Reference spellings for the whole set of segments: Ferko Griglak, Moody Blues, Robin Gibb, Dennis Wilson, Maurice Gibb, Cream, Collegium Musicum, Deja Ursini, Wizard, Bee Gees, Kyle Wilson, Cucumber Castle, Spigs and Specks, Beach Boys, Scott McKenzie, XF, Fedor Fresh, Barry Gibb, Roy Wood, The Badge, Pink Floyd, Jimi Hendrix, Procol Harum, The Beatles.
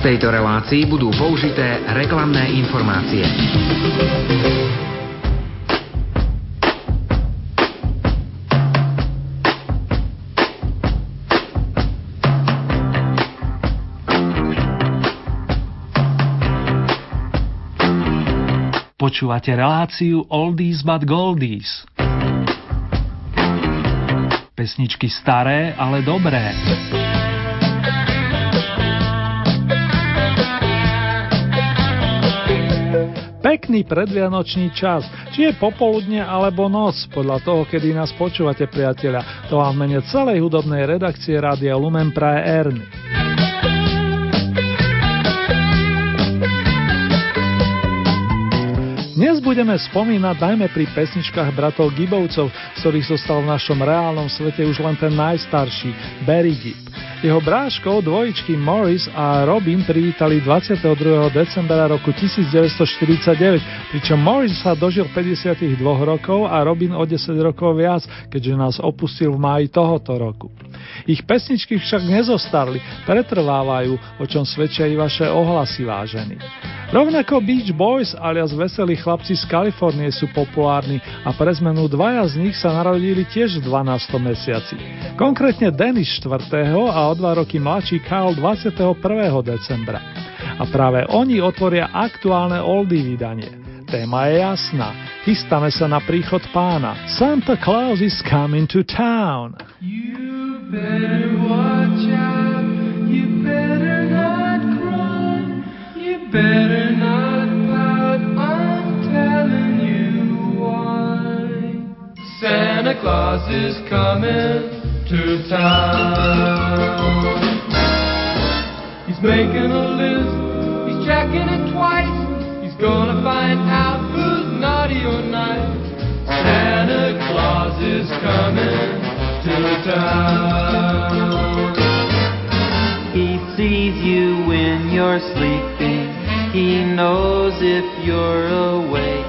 V tejto relácii budú použité reklamné informácie. Počúvate reláciu Oldies but Goldies. Pesničky staré, ale dobré. Pekný predvianočný čas, či je popoludne alebo noc, podľa toho, kedy nás počúvate, priatelia. To vám v mene celej hudobnej redakcie Rádia Lumen praje Erny. Dnes budeme spomínať najmä pri pesničkách bratov Gibbovcov, z ktorých zostal v našom reálnom svete už len ten najstarší, Barry Gibb. Jeho bráškov dvojičky Maurice a Robin privítali 22. decembra roku 1949, pričom Maurice sa dožil 52 rokov a Robin o 10 rokov viac, keďže nás opustil v máji tohoto roku. Ich pesničky však nezostarli, pretrvávajú, o čom svedčia i vaše ohlasy, vážení. Rovnako Beach Boys alias Veselí chlapci z Kalifornie sú populárni a pre zmenu dvaja z nich sa narodili tiež v 12. mesiaci. Konkrétne Dennis 4. a o 2 roky mladší Kyle 21. decembra. A práve oni otvoria aktuálne oldie vydanie. Téma je jasná. Chystáme sa na príchod pána. Santa Claus is coming to town. You better watch out, you better not cry, you better Santa Claus is coming to town. He's making a list, he's checking it twice. He's gonna find out who's naughty or nice. Santa Claus is coming to town. He sees you when you're sleeping. He knows if you're awake.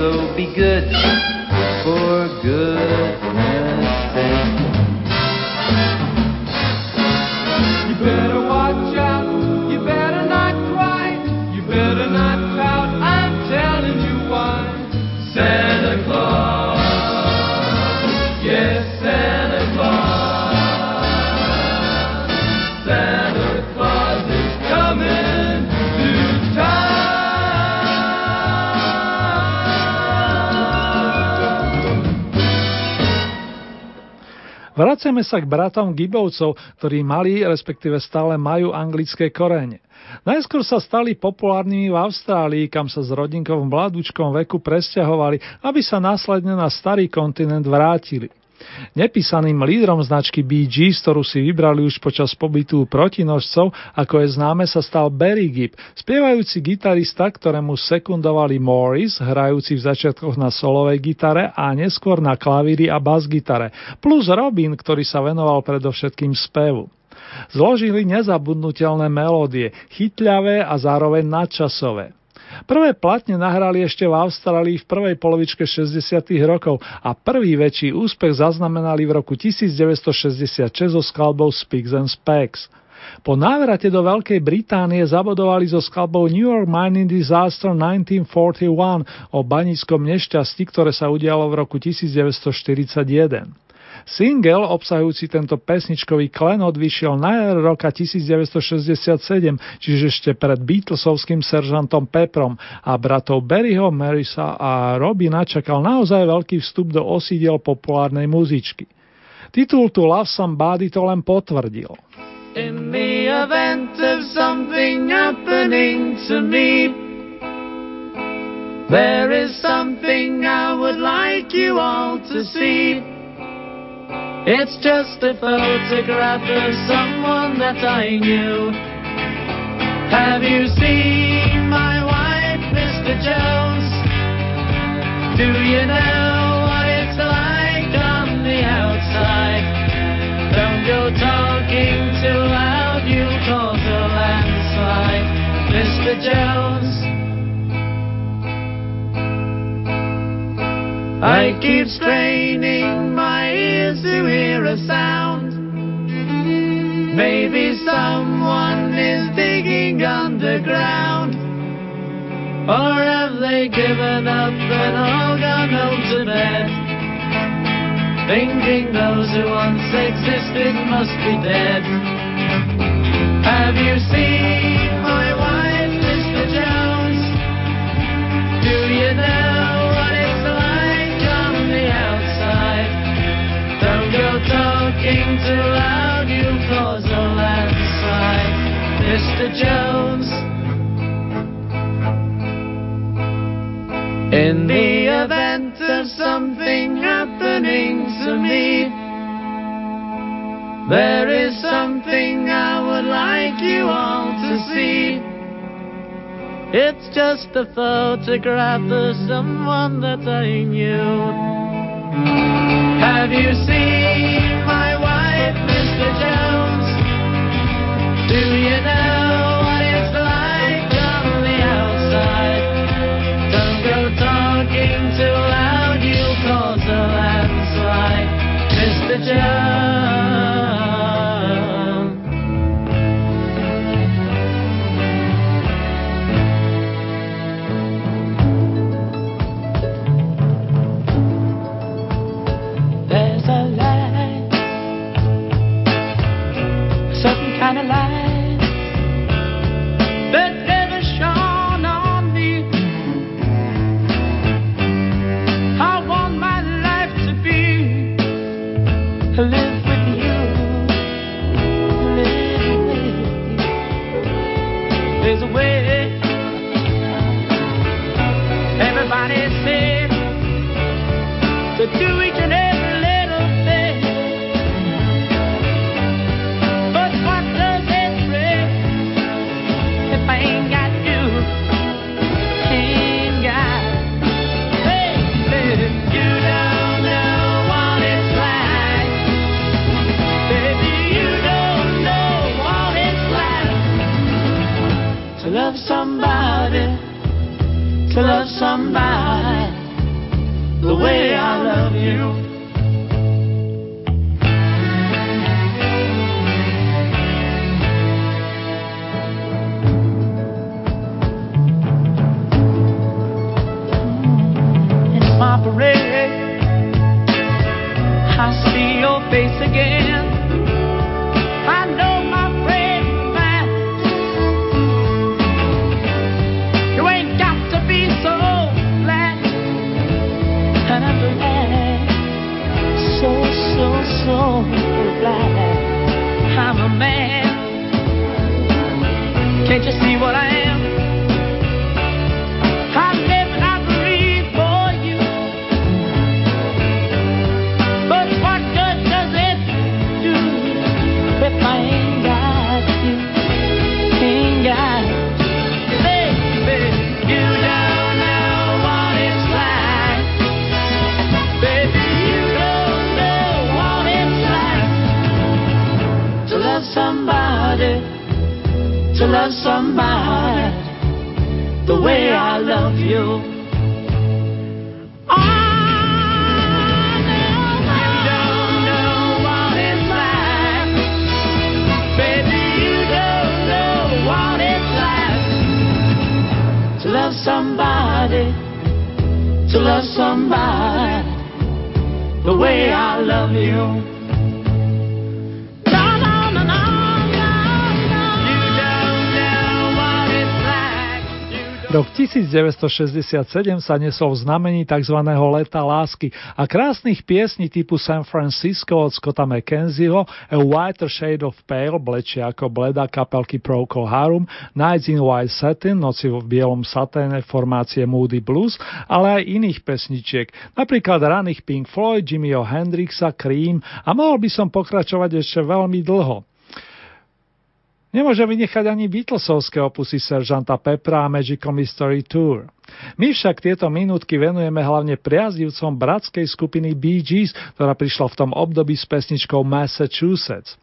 So be good for goodness sake. You better watch out, you better not cry, you better not pout, I'm telling you why. Santa Claus, yes, Santa Claus, Santa Claus is coming to town. Vraceme sa k bratom Gibbovcov, ktorí mali, respektíve stále majú anglické korene. Najskôr sa stali populárnymi v Austrálii, kam sa s rodinkou v mladúčkom veku presťahovali, aby sa následne na starý kontinent vrátili. Nepísaným lídrom značky Bee Gees, ktorú si vybrali už počas pobytu protinožcov, ako je známe, sa stal Barry Gibb, spievajúci gitarista, ktorému sekundovali Maurice, hrajúci v začiatkoch na solovej gitare a neskôr na klavíri a basgitare, plus Robin, ktorý sa venoval predovšetkým spevu. Zložili nezabudnutelné melódie, chytľavé a zároveň nadčasové. Prvé platne nahrali ešte v Austrálii v prvej polovičke 60. rokov a prvý väčší úspech zaznamenali v roku 1966 so skladbou Spigs and Specks. Po návrate do Veľkej Británie zabodovali so skladbou New York Mining Disaster 1941 o baníckom nešťastí, ktoré sa udialo v roku 1941. Single obsahujúci tento pesničkový klenot vyšiel na jar roka 1967, čiže ešte pred Beatlesovským Seržantom Pepperom, a bratov Barryho, Maurisa a Robina čakal naozaj veľký vstup do osídiel populárnej muzičky. Titul tu Love Somebody to len potvrdil. In the event of something happening to me, there is something I would like you all to see. It's just a photograph of someone that I knew. Have you seen my wife, Mr. Jones? Do you know what it's like on the outside? Don't go talking too loud, you'll cause a landslide, Mr. Jones. I keep straining my ears to hear a sound. Maybe someone is digging underground. Or have they given up and all gone home to bed? Thinking those who once existed must be dead. Have you seen my wife, Mr. Jones? Do you know what it's like on the outside? Don't go talking too loud, you'll cause a landslide, Mr. Jones. In the event of something happening to me, there is something I would like you all to see. It's just a photograph of someone that I knew. Have you seen my wife, Mr. Jones? Do you know what it's like on the outside? Don't go talking too loud, you'll cause a landslide, Mr. Jones. There's a light, a certain kind of light that never shone. Live with you, live with you. There's a way. Everybody said to do each and every little thing, but what does it bring if I ain't got you, ain't got baby? You don't know what it's like. To love somebody, to love somebody the way I love you. In my parade, I see your face again. I know my friend from that. You ain't got to be so flat. And I'm glad, so, so, so glad I'm a man. Can't you see what I am? I live and I breathe for you. But what good does it do? If I ain't got you, ain't got you, baby, you don't know what it's like. Baby, you don't know what it's like to love somebody, to love somebody the way I love you. To love somebody the the way I love you. Rok 1967 sa nesol v znamení tzv. Leta lásky a krásnych piesní typu San Francisco od Scotta McKenzieho, A Whiter Shade of Pale, blečie ako bleda, kapelky Procol Harum, Nights in White Satin, noci v bielom saténe formácie Moody Blues, ale aj iných pesničiek, napríklad raných Pink Floyd, Jimiho Hendrixa, Cream a mohol by som pokračovať ešte veľmi dlho. Nemôže vynechať ani Beatlesovské opusy Seržanta Pepera a Magical Mystery Tour. My však tieto minútky venujeme hlavne priaznivcom bratskej skupiny Bee Gees, ktorá prišla v tom období s pesničkou Massachusetts.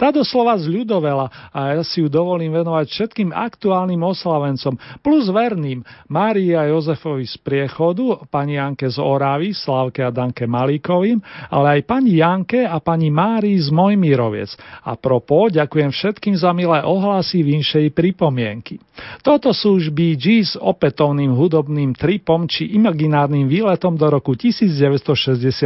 Tá doslova zľudovela a ja si ju dovolím venovať všetkým aktuálnym oslavencom, plus verným Márii a Jozefovi z Priechodu, pani Janke z Oravy, Slavke a Danke Malíkovým, ale aj pani Janke a pani Márii z Mojmíroviec. A propos, ďakujem všetkým za milé ohlasy v inšej pripomienky. Toto sú už Bee Gees s opätovným hudobným tripom či imaginárnym výletom do roku 1967.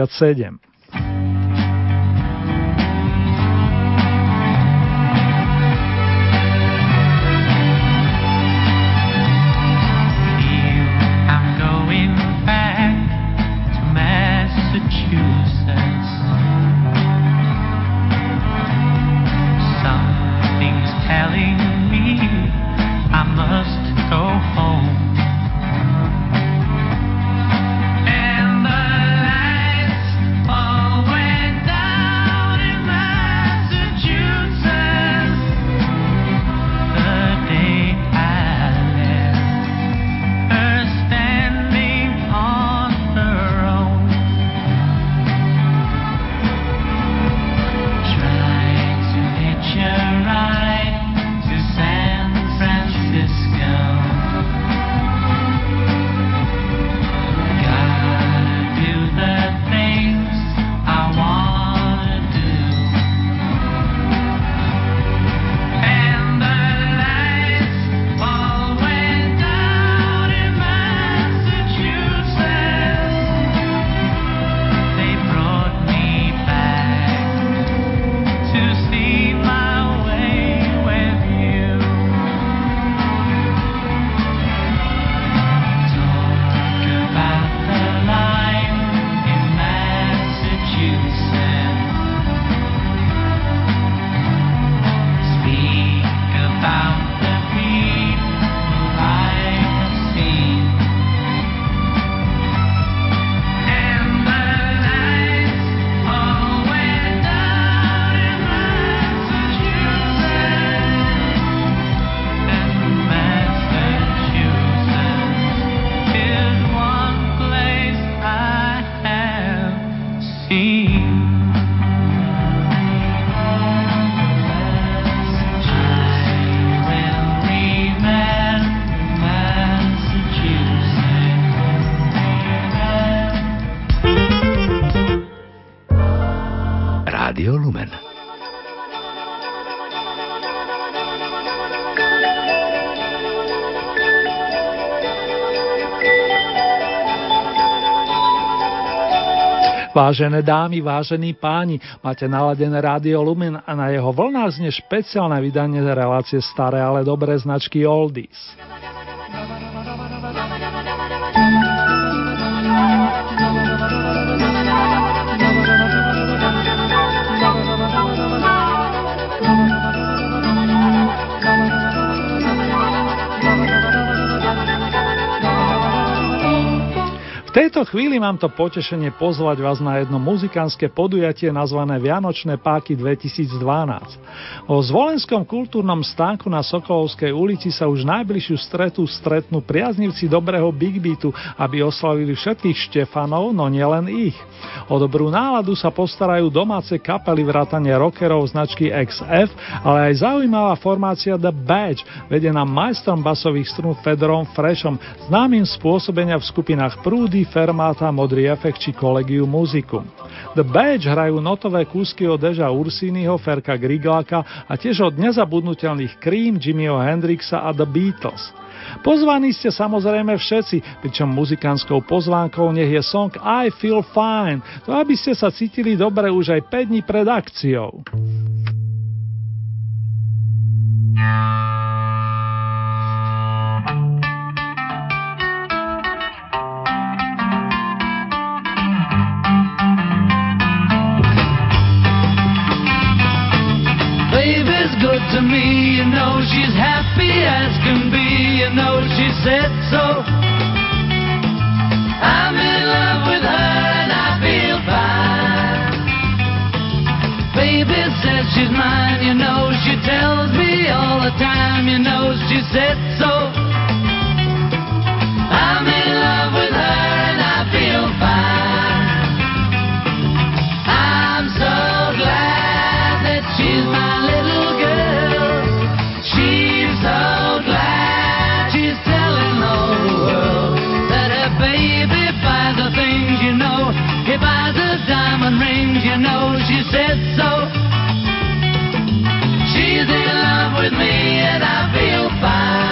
Vážené dámy, vážení páni, máte naladené Rádio Lumen a na jeho vlnách znie špeciálne vydanie relácie staré, ale dobré značky Oldies. V tejto chvíli mám to potešenie pozvať vás na jedno muzikantské podujatie nazvané Vianočné páky 2012. O Zvolenskom kultúrnom stánku na Sokolovskej ulici sa už najbližšiu stretu stretnú priaznivci dobrého Big Beatu, aby oslavili všetkých Štefanov, no nielen ich. O dobrú náladu sa postarajú domáce kapely vrátane rockerov značky XF, ale aj zaujímavá formácia The Badge, vedená majstrom basových strún Fedorom Freshom, známym spôsobenia v skupinách Prúdy, Fermata, Modrý efekt či Collegium Musicum. The Badge hrajú notové kúsky od Deja Ursiniho, Ferka Griglaka a tiež od nezabudnutelných Cream, Jimiho Hendrixa a The Beatles. Pozvaní ste samozrejme všetci, pričom muzikánskou pozvánkou nech je song I Feel Fine, to aby ste sa cítili dobre už aj 5 dní pred akciou. To me, you know she's happy as can be, you know she said so. I'm in love with her and I feel fine. Baby says she's mine, you know she tells me all the time, you know she said so. I'm in love with her and I feel fine. I'm so glad that she's mine. Diamond rings, you know she said so. She's in love with me and I feel fine.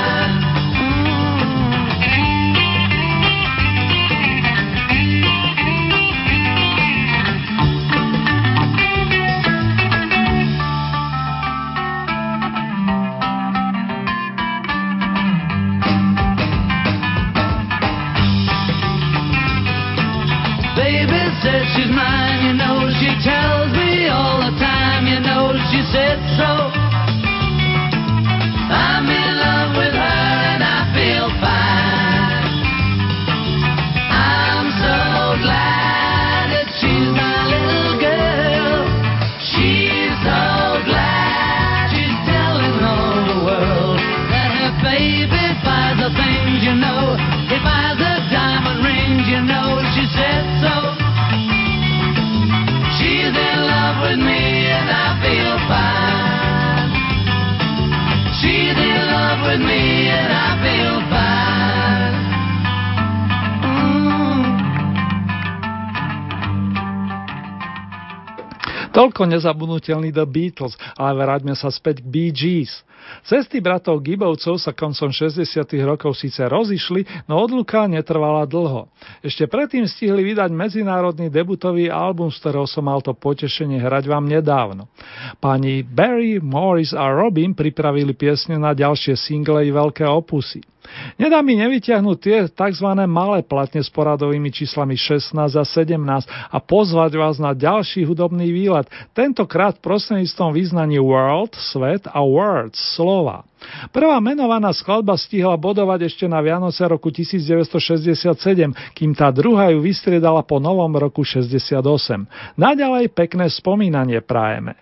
Says she's mine, you know she tells me all the time, you know she said so. I'm in love with her and I feel fine. I'm so glad that she's my little girl. She's so glad she's telling all the world that her baby buys the things, you know. He buys the diamond rings, you know she said so. She's in love with me and I feel fine. She's in love with me and I feel fine. Toľko nezabudnutelný The Beatles, ale vráťme sa späť k Bee Gees. Cesty bratov Gibbovcov sa koncom 60. rokov síce rozišli, no odluka netrvala dlho. Ešte predtým stihli vydať medzinárodný debutový album, z ktorého som mal to potešenie hrať vám nedávno. Pani Barry, Maurice a Robin pripravili piesne na ďalšie single i veľké opusy. Nedá mi nevyťahnuť tie tzv. Malé platne s poradovými číslami 16 a 17 a pozvať vás na ďalší hudobný výlet, tentokrát prostredníctvom význaní world, svet a words, slova. Prvá menovaná skladba stihla bodovať ešte na Vianoce roku 1967, kým tá druhá ju vystriedala po novom roku 68. Naďalej pekné spomínanie prajeme.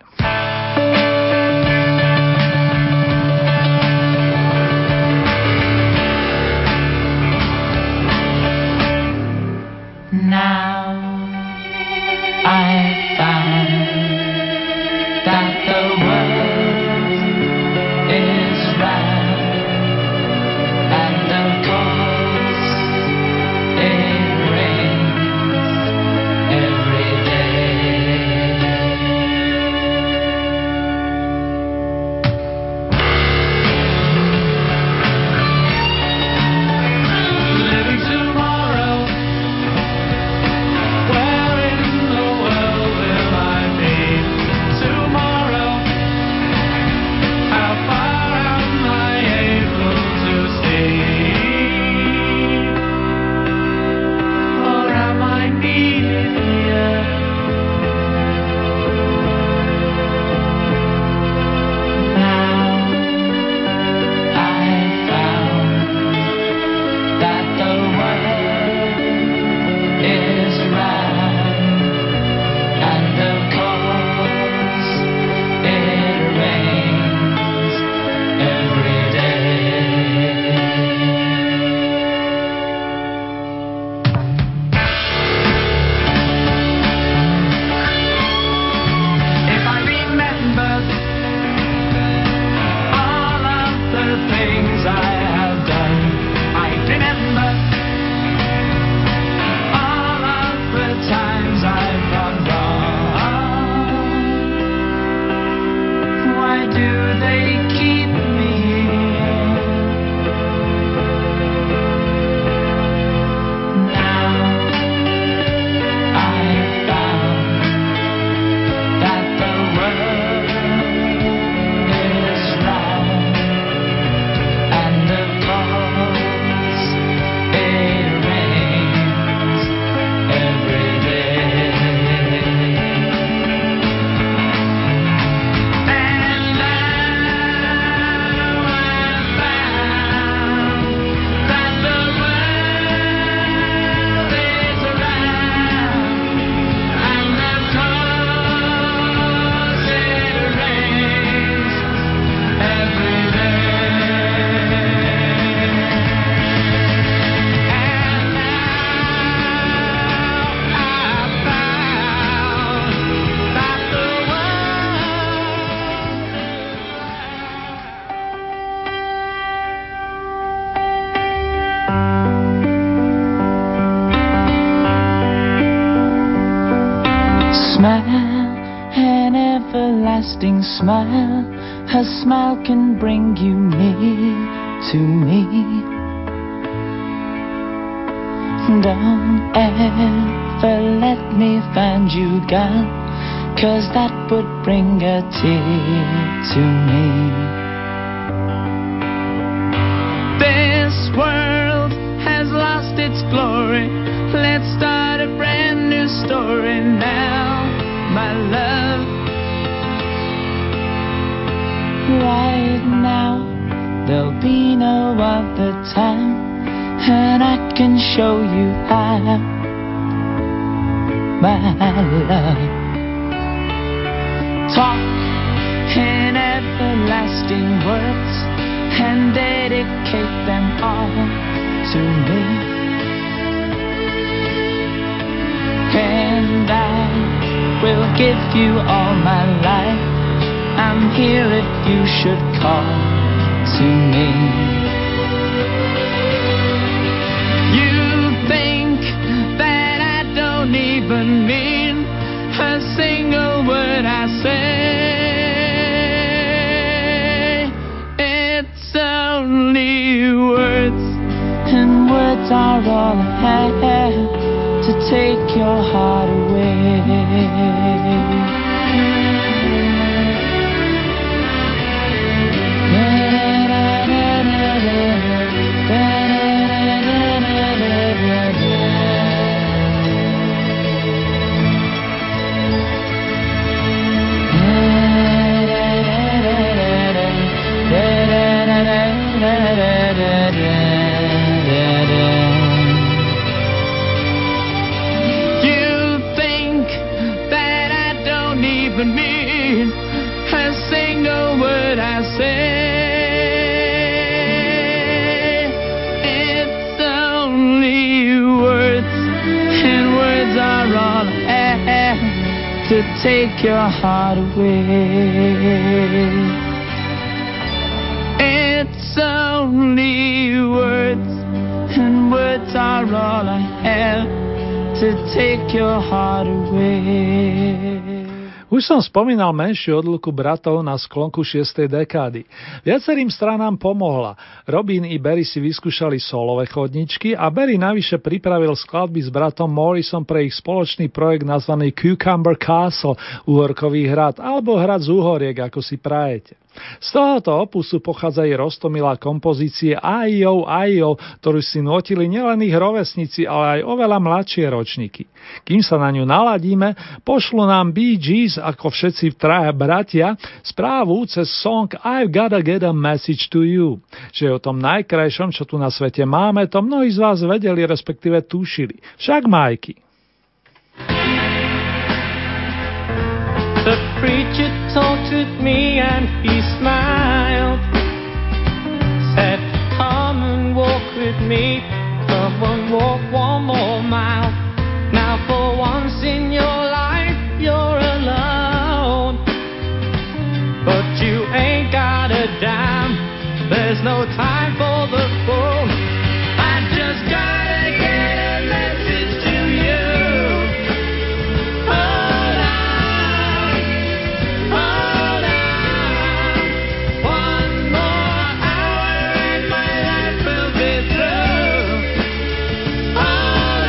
everlasting smile. Her smile can bring you near to me. Don't ever let me find you, God, 'cause that would bring a tear to me. This world has lost its glory. Let's start a brand new story now, my love. Right now, there'll be no other time, and I can show you how, my love. Talk in everlasting words and dedicate them all to me. And I will give you all my life. I'm here if you should call to me. You think that I don't even mean a single word I say. It's only words, and words are all I have to take your heart away. To take your heart away. It's only words, and words are all I have to take your heart away. Už som spomínal menšiu odluku bratov na sklonku 6. dekády. Viacerým stranám pomohla. Robin i Barry si vyskúšali solové chodničky a Barry navyše pripravil skladby s bratom Mauriceom pre ich spoločný projekt nazvaný Cucumber Castle, Uhorkový hrad, alebo Hrad z Uhoriek, ako si prajete. Z tohoto opusu pochádzajú roztomilá kompozície Ajo, Ajo, ktorú si notili nielen ich rovesníci, ale aj oveľa mladšie ročníky. Kým sa na ňu naladíme, pošlu nám Bee Gees, ako všetci traja bratia, správu cez song I've Gotta Get a Message to You, že o tom najkrajšom, čo tu na svete máme, to mnohí z vás vedeli, respektíve tušili. Však Majky. The preacher talked with me and he smiled, said come and walk with me, come and walk one more mile. Now for once in your life you're alone, but you ain't got a dime, there's no time for the fool. I just gotta get a message to you. Hold on, one more hour and my life will be through. Hold on,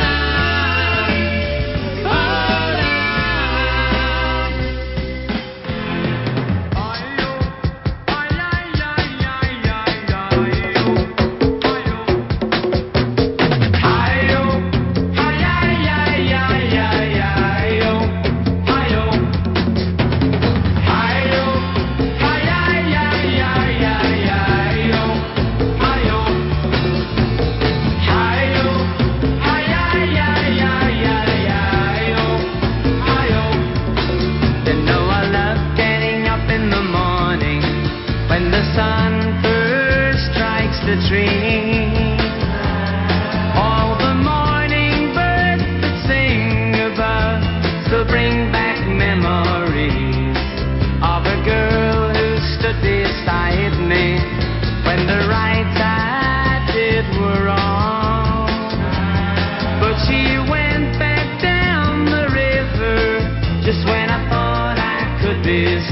is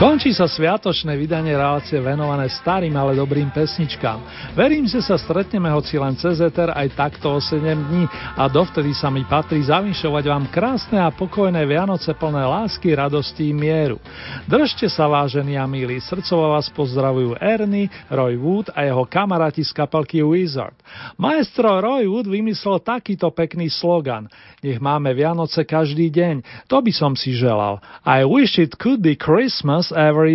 Končí sa sviatočné vydanie relácie venované starým, ale dobrým pesničkám. Verím, že sa stretneme hoci len cez éter aj takto o 7 dní a dovtedy sa mi patrí zavinšovať vám krásne a pokojné Vianoce plné lásky, radosti i mieru. Držte sa, vážení a milí, srdcovo vás pozdravujú Ernie, Roy Wood a jeho kamaráti z kapelky Wizard. Maestro Roy Wood vymyslel takýto pekný slogan: nech máme Vianoce každý deň, to by som si želal. I wish it could be Christmas every